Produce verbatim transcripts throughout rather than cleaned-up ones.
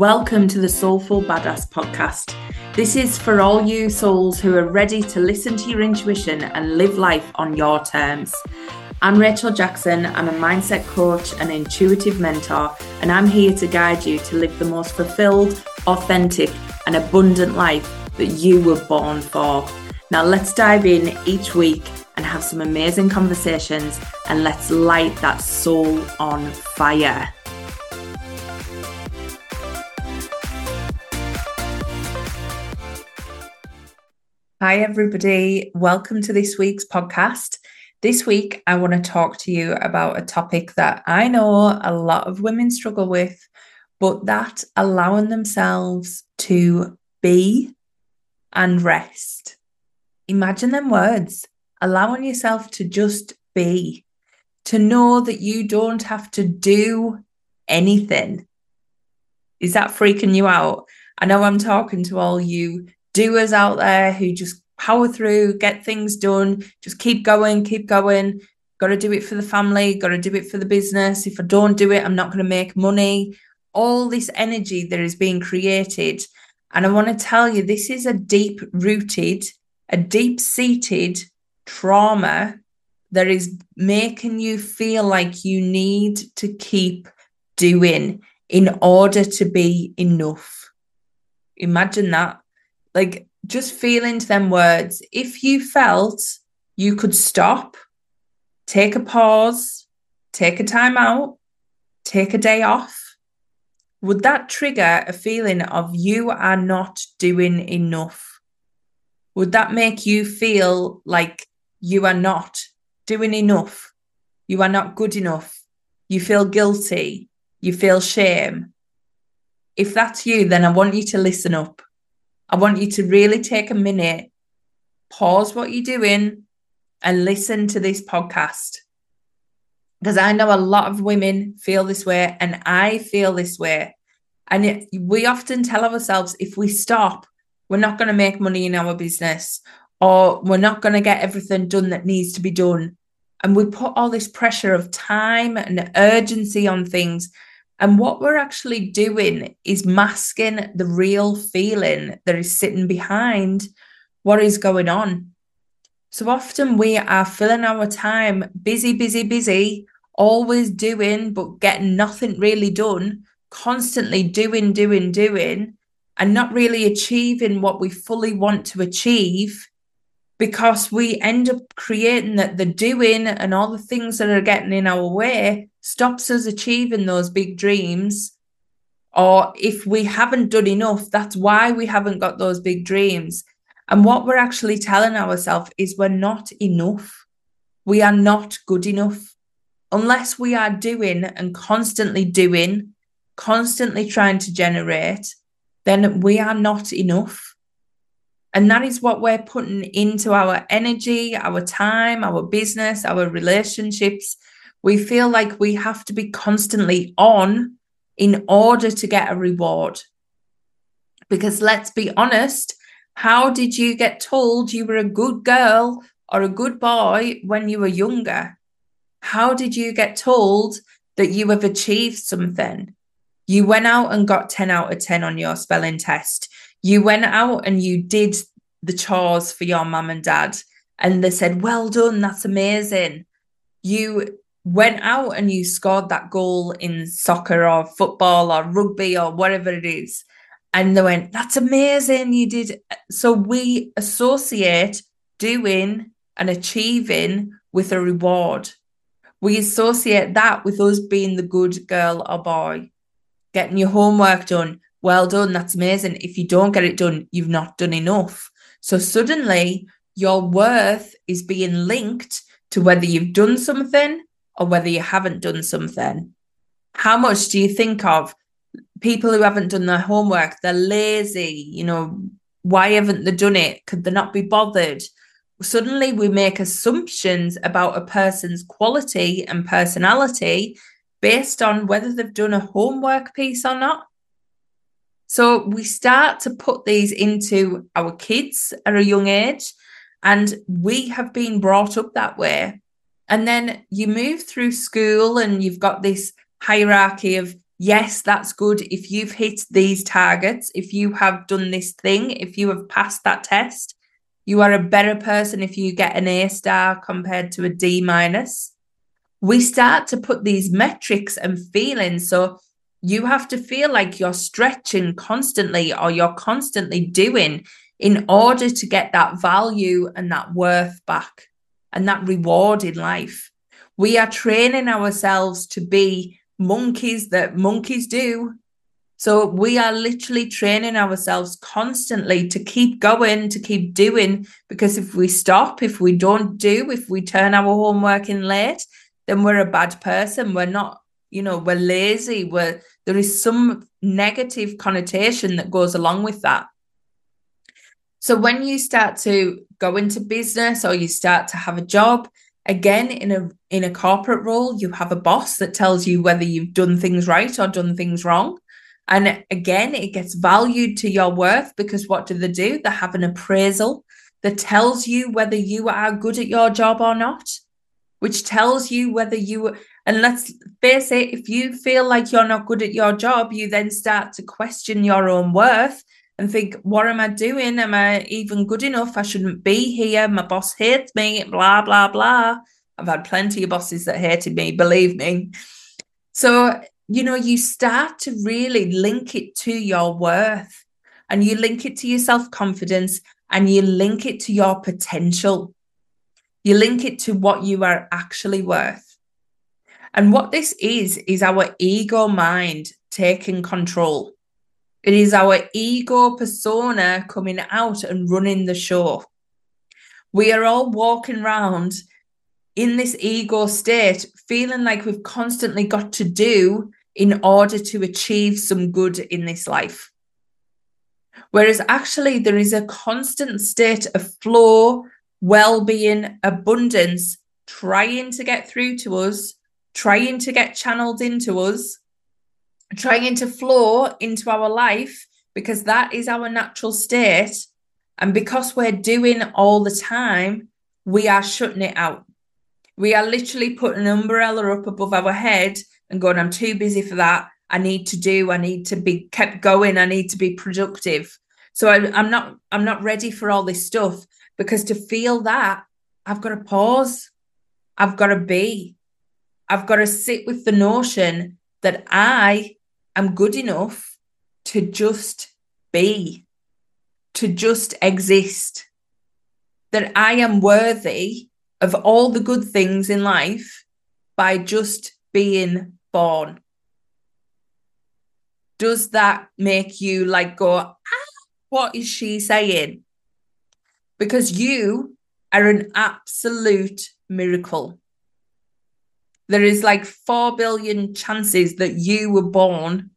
Welcome to the Soulful Badass podcast. This is for all you souls who are ready to listen to your intuition and live life on your terms. I'm Rachel Jackson. I'm a mindset coach and intuitive mentor, and I'm here to guide you to live the most fulfilled, authentic, and abundant life that you were born for. Now let's dive in each week and have some amazing conversations, and let's light that soul on fire. Hi everybody, welcome to this week's podcast. This week I want to talk to you about a topic that I know a lot of women struggle with, but that allowing themselves to be and rest. Imagine them words, allowing yourself to just be, to know that you don't have to do anything. Is that freaking you out? I know I'm talking to all you doers out there who just power through, get things done, just keep going, keep going. Got to do it for the family, got to do it for the business. If I don't do it, I'm not going to make money. All this energy that is being created. And I want to tell you, this is a deep-rooted, a deep-seated trauma that is making you feel like you need to keep doing in order to be enough. Imagine that. Like, just feel into them words. If you felt you could stop, take a pause, take a time out, take a day off, would that trigger a feeling of you are not doing enough? Would that make you feel like you are not doing enough? You are not good enough. You feel guilty. You feel shame. If that's you, then I want you to listen up. I want you to really take a minute, pause what you're doing, and listen to this podcast. Because I know a lot of women feel this way, and I feel this way. And it, we often tell ourselves, if we stop, we're not going to make money in our business, or we're not going to get everything done that needs to be done. And we put all this pressure of time and urgency on things. And what we're actually doing is masking the real feeling that is sitting behind what is going on. So often we are filling our time busy, busy, busy, always doing, but getting nothing really done, constantly doing, doing, doing, and not really achieving what we fully want to achieve, because we end up creating that the doing and all the things that are getting in our way stops us achieving those big dreams. Or if we haven't done enough, that's why we haven't got those big dreams. And what we're actually telling ourselves is we're not enough. We are not good enough. Unless we are doing and constantly doing, constantly trying to generate, then we are not enough. And that is what we're putting into our energy, our time, our business, our relationships. We feel like we have to be constantly on in order to get a reward. Because let's be honest, how did you get told you were a good girl or a good boy when you were younger? How did you get told that you have achieved something? You went out and got ten out of ten on your spelling test. You went out and you did the chores for your mum and dad. And they said, well done, that's amazing. You went out and you scored that goal in soccer or football or rugby or whatever it is. And they went, that's amazing, you did. So we associate doing and achieving with a reward. We associate that with us being the good girl or boy. Getting your homework done, well done, that's amazing. If you don't get it done, you've not done enough. So suddenly your worth is being linked to whether you've done something or whether you haven't done something. How much do you think of people who haven't done their homework? They're lazy, you know, why haven't they done it? Could they not be bothered? Suddenly we make assumptions about a person's quality and personality based on whether they've done a homework piece or not. So we start to put these into our kids at a young age, and we have been brought up that way. And then you move through school and you've got this hierarchy of yes, that's good. If you've hit these targets, if you have done this thing, if you have passed that test, you are a better person if you get an A star compared to a D minus. We start to put these metrics and feelings. So you have to feel like you're stretching constantly or you're constantly doing in order to get that value and that worth back and that reward in life. We are training ourselves to be monkeys that monkeys do. So we are literally training ourselves constantly to keep going, to keep doing, because if we stop, if we don't do, if we turn our homework in late, then we're a bad person. We're not, you know, we're lazy. We're, there is some negative connotation that goes along with that. So when you start to go into business or you start to have a job, again, in a in a corporate role, you have a boss that tells you whether you've done things right or done things wrong. And again, it gets valued to your worth because what do they do? They have an appraisal that tells you whether you are good at your job or not, which tells you whether you, and let's face it, if you feel like you're not good at your job, you then start to question your own worth and think, what am I doing? Am I even good enough? I shouldn't be here. My boss hates me, blah, blah, blah. I've had plenty of bosses that hated me, believe me. So, you know, you start to really link it to your worth, and you link it to your self-confidence, and you link it to your potential. You link it to what you are actually worth. And what this is, is our ego mind taking control. It is our ego persona coming out and running the show. We are all walking around in this ego state, feeling like we've constantly got to do in order to achieve some good in this life. Whereas actually there is a constant state of flow, well-being, abundance, trying to get through to us, trying to get channeled into us, trying to flow into our life, because that is our natural state. And because we're doing all the time, we are shutting it out. We are literally putting an umbrella up above our head and going, I'm too busy for that. I need to do, I need to be kept going. I need to be productive. So I, I'm not, I'm not ready for all this stuff, because to feel that, I've got to pause. I've got to be, I've got to sit with the notion that I am good enough to just be, to just exist, that I am worthy of all the good things in life by just being born. Does that make you like go, ah, what is she saying? Because you are an absolute miracle. There is like four billion chances that you were born.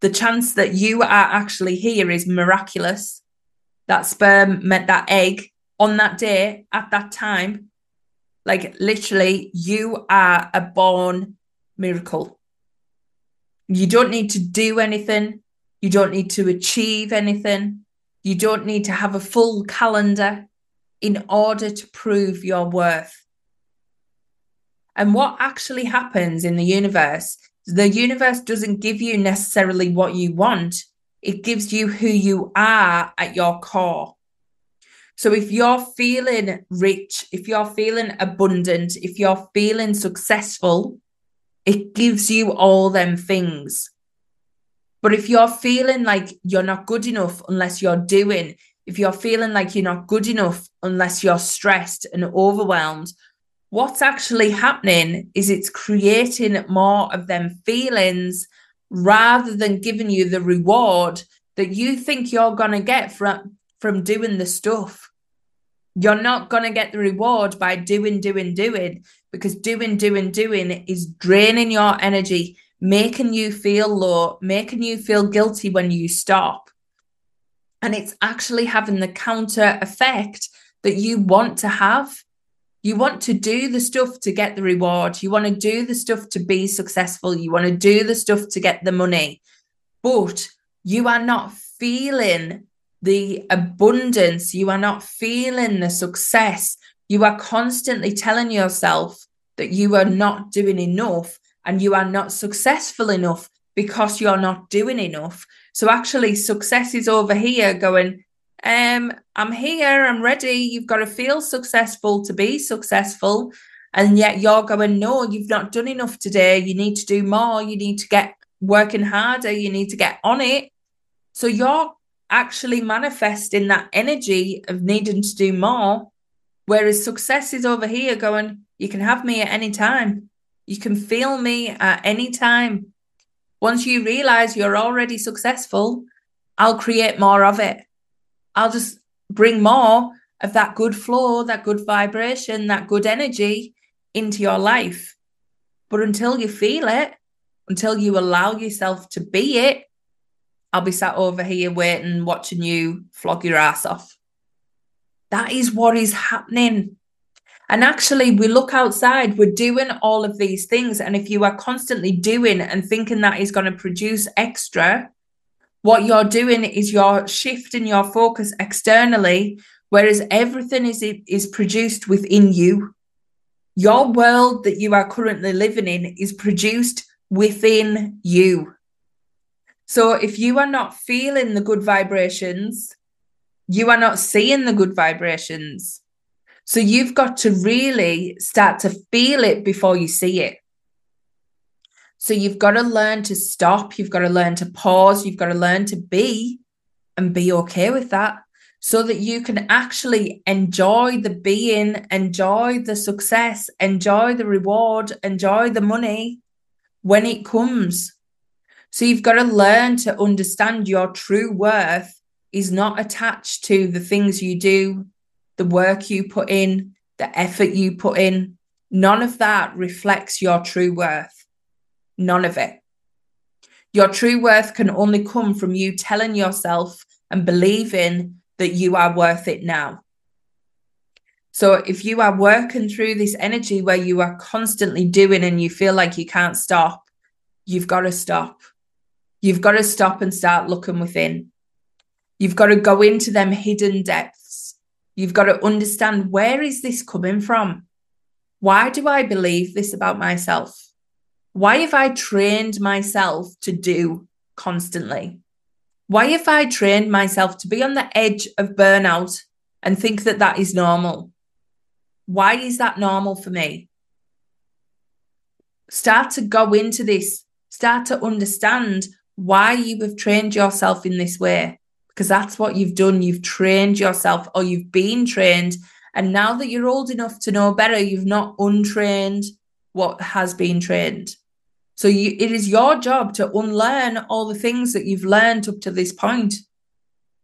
The chance that you are actually here is miraculous. That sperm met that egg on that day at that time. Like literally, you are a born miracle. You don't need to do anything. You don't need to achieve anything. You don't need to have a full calendar in order to prove your worth. And what actually happens in the universe, the universe doesn't give you necessarily what you want. It gives you who you are at your core. So if you're feeling rich, if you're feeling abundant, if you're feeling successful, it gives you all them things. But if you're feeling like you're not good enough unless you're doing, if you're feeling like you're not good enough unless you're stressed and overwhelmed, what's actually happening is it's creating more of them feelings rather than giving you the reward that you think you're going to get from, from doing the stuff. You're not going to get the reward by doing, doing, doing, because doing, doing, doing is draining your energy, making you feel low, making you feel guilty when you stop. And it's actually having the counter effect that you want to have. You want to do the stuff to get the reward. You want to do the stuff to be successful. You want to do the stuff to get the money. But you are not feeling the abundance. You are not feeling the success. You are constantly telling yourself that you are not doing enough and you are not successful enough because you're not doing enough. So actually success is over here going, um, I'm here, I'm ready. You've got to feel successful to be successful. And yet you're going, no, you've not done enough today. You need to do more. You need to get working harder. You need to get on it. So you're actually manifesting that energy of needing to do more. Whereas success is over here going, you can have me at any time. You can feel me at any time. Once you realize you're already successful, I'll create more of it. I'll just bring more of that good flow, that good vibration, that good energy into your life. But until you feel it, until you allow yourself to be it, I'll be sat over here waiting, watching you flog your ass off. That is what is happening. And actually, we look outside, we're doing all of these things. And if you are constantly doing and thinking that is going to produce extra, what you're doing is you're shifting your focus externally, whereas everything is, is produced within you. Your world that you are currently living in is produced within you. So if you are not feeling the good vibrations, you are not seeing the good vibrations. So you've got to really start to feel it before you see it. So you've got to learn to stop. You've got to learn to pause. You've got to learn to be and be okay with that so that you can actually enjoy the being, enjoy the success, enjoy the reward, enjoy the money when it comes. So you've got to learn to understand your true worth is not attached to the things you do, the work you put in, the effort you put in. None of that reflects your true worth. None of it. Your true worth can only come from you telling yourself and believing that you are worth it now. So if you are working through this energy where you are constantly doing and you feel like you can't stop, you've got to stop. You've got to stop and start looking within. You've got to go into them hidden depths. You've got to understand, where is this coming from? Why do I believe this about myself? Why have I trained myself to do constantly? Why have I trained myself to be on the edge of burnout and think that that is normal? Why is that normal for me? Start to go into this. Start to understand why you have trained yourself in this way. Because that's what you've done. You've trained yourself, or you've been trained. And now that you're old enough to know better, you've not untrained what has been trained. So you, it is your job to unlearn all the things that you've learned up to this point.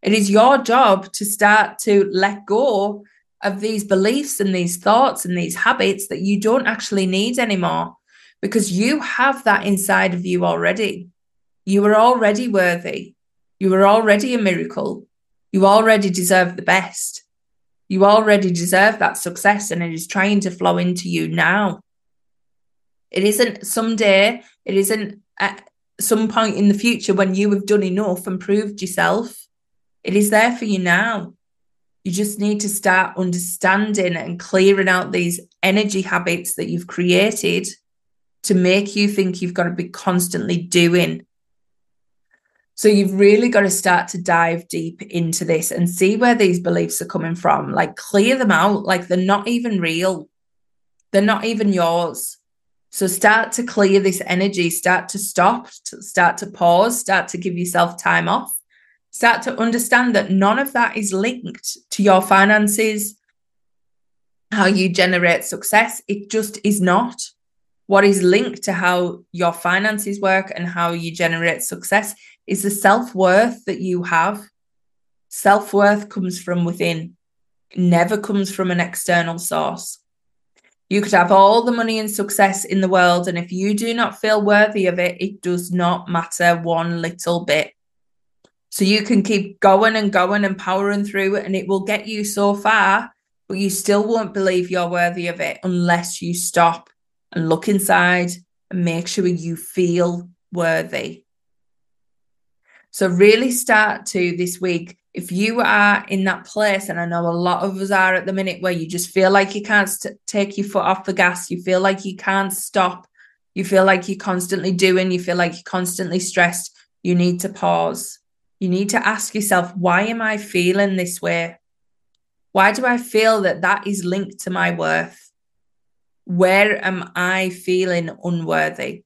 It is your job to start to let go of these beliefs and these thoughts and these habits that you don't actually need anymore, because you have that inside of you already. You are already worthy. You are already a miracle. You already deserve the best. You already deserve that success, and it is trying to flow into you now. It isn't someday, it isn't at some point in the future when you have done enough and proved yourself. It is there for you now. You just need to start understanding and clearing out these energy habits that you've created to make you think you've got to be constantly doing. So you've really got to start to dive deep into this and see where these beliefs are coming from. Like, clear them out. Like, they're not even real. They're not even yours. So start to clear this energy. Start to stop. Start to pause. Start to give yourself time off. Start to understand that none of that is linked to your finances, how you generate success. It just is not. What is linked to how your finances work and how you generate success is the self-worth that you have. Self-worth comes from within. It never comes from an external source. You could have all the money and success in the world, and if you do not feel worthy of it, it does not matter one little bit. So you can keep going and going and powering through, and it will get you so far, but you still won't believe you're worthy of it unless you stop and look inside and make sure you feel worthy. So really start to this week, if you are in that place, and I know a lot of us are at the minute, where you just feel like you can't st- take your foot off the gas, you feel like you can't stop, you feel like you're constantly doing, you feel like you're constantly stressed, you need to pause. You need to ask yourself, why am I feeling this way? Why do I feel that that is linked to my worth? Where am I feeling unworthy?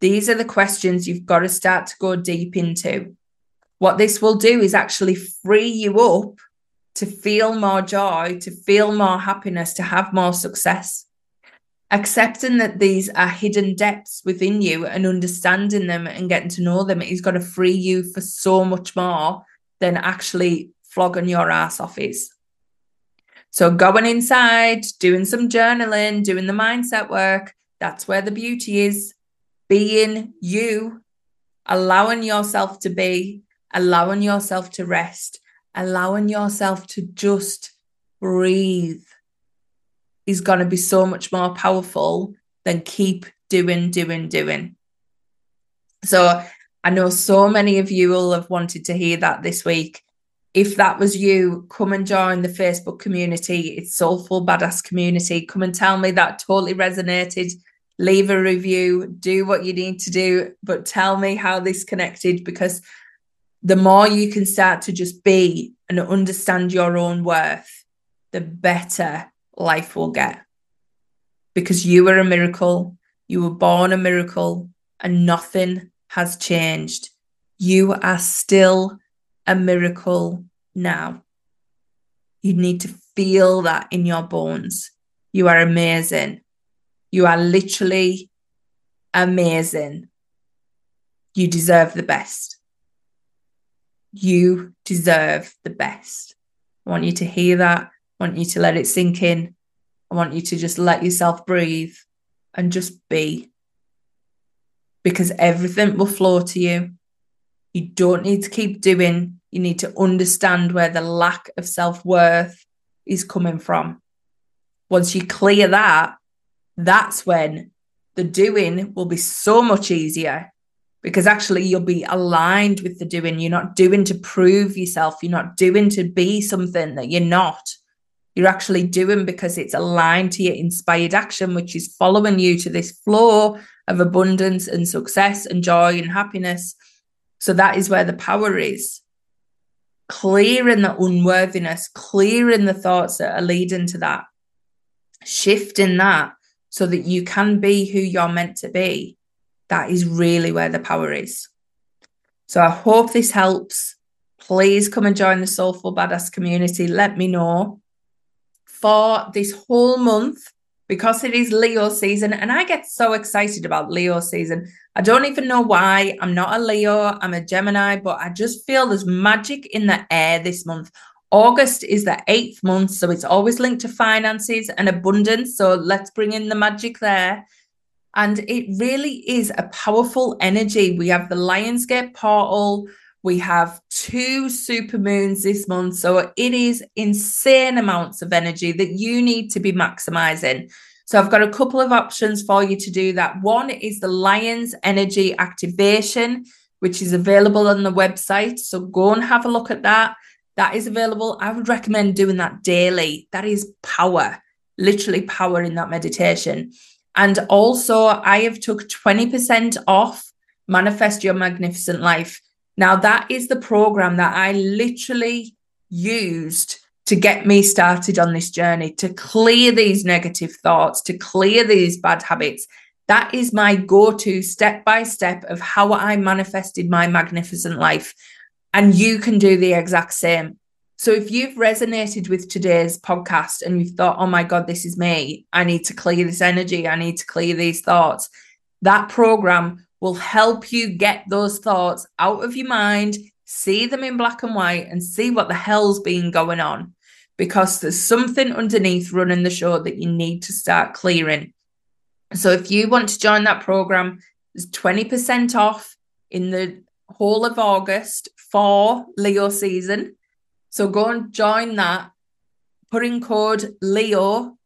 These are the questions you've got to start to go deep into. What this will do is actually free you up to feel more joy, to feel more happiness, to have more success. Accepting that these are hidden depths within you and understanding them and getting to know them is going to free you for so much more than actually flogging your ass off is. So going inside, doing some journaling, doing the mindset work, that's where the beauty is. Being you, allowing yourself to be, allowing yourself to rest, allowing yourself to just breathe is going to be so much more powerful than keep doing, doing, doing. So I know so many of you will have wanted to hear that this week. If that was you, come and join the Facebook community. It's Soulful Badass Community. Come and tell me that totally resonated. Leave a review, do what you need to do, but tell me how this connected, because the more you can start to just be and understand your own worth, the better life will get, because you were a miracle, you were born a miracle, and nothing has changed. You are still a miracle now. You need to feel that in your bones. You are amazing. You are literally amazing. You deserve the best. You deserve the best. I want you to hear that. I want you to let it sink in. I want you to just let yourself breathe and just be. Because everything will flow to you. You don't need to keep doing. You need to understand where the lack of self-worth is coming from. Once you clear that, that's when the doing will be so much easier. Because actually you'll be aligned with the doing. You're not doing to prove yourself. You're not doing to be something that you're not. You're actually doing because it's aligned to your inspired action, which is following you to this flow of abundance and success and joy and happiness. So that is where the power is. Clearing the unworthiness, clearing the thoughts that are leading to that, shifting that so that you can be who you're meant to be. That is really where the power is. So I hope this helps. Please come and join the Soulful Badass community. Let me know. For this whole month, because it is Leo season, and I get so excited about Leo season. I don't even know why. I'm not a Leo, I'm a Gemini, but I just feel there's magic in the air this month. August is the eighth month, so it's always linked to finances and abundance. So let's bring in the magic there. And it really is a powerful energy. We have the Lionsgate Portal. We have two supermoons this month, so it is insane amounts of energy that you need to be maximizing. So I've got a couple of options for you to do that. One is the Lions Energy Activation, which is available on the website. So go and have a look at that. That is available. I would recommend doing that daily. That is power, literally power in that meditation. And also I have took twenty percent off Manifest Your Magnificent Life. Now, that is the program that I literally used to get me started on this journey, to clear these negative thoughts, to clear these bad habits. That is my go-to step-by-step of how I manifested my magnificent life. And you can do the exact same. So if you've resonated with today's podcast and you've thought, oh my God, this is me. I need to clear this energy. I need to clear these thoughts. That program will help you get those thoughts out of your mind, see them in black and white, and see what the hell's been going on. Because there's something underneath running the show that you need to start clearing. So if you want to join that program, there's twenty percent off in the whole of August for Leo season. So go and join that. Put in code LEO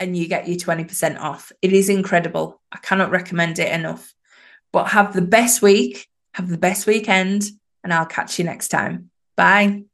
and you get your twenty percent off. It is incredible. I cannot recommend it enough. But have the best week, have the best weekend, and I'll catch you next time. Bye.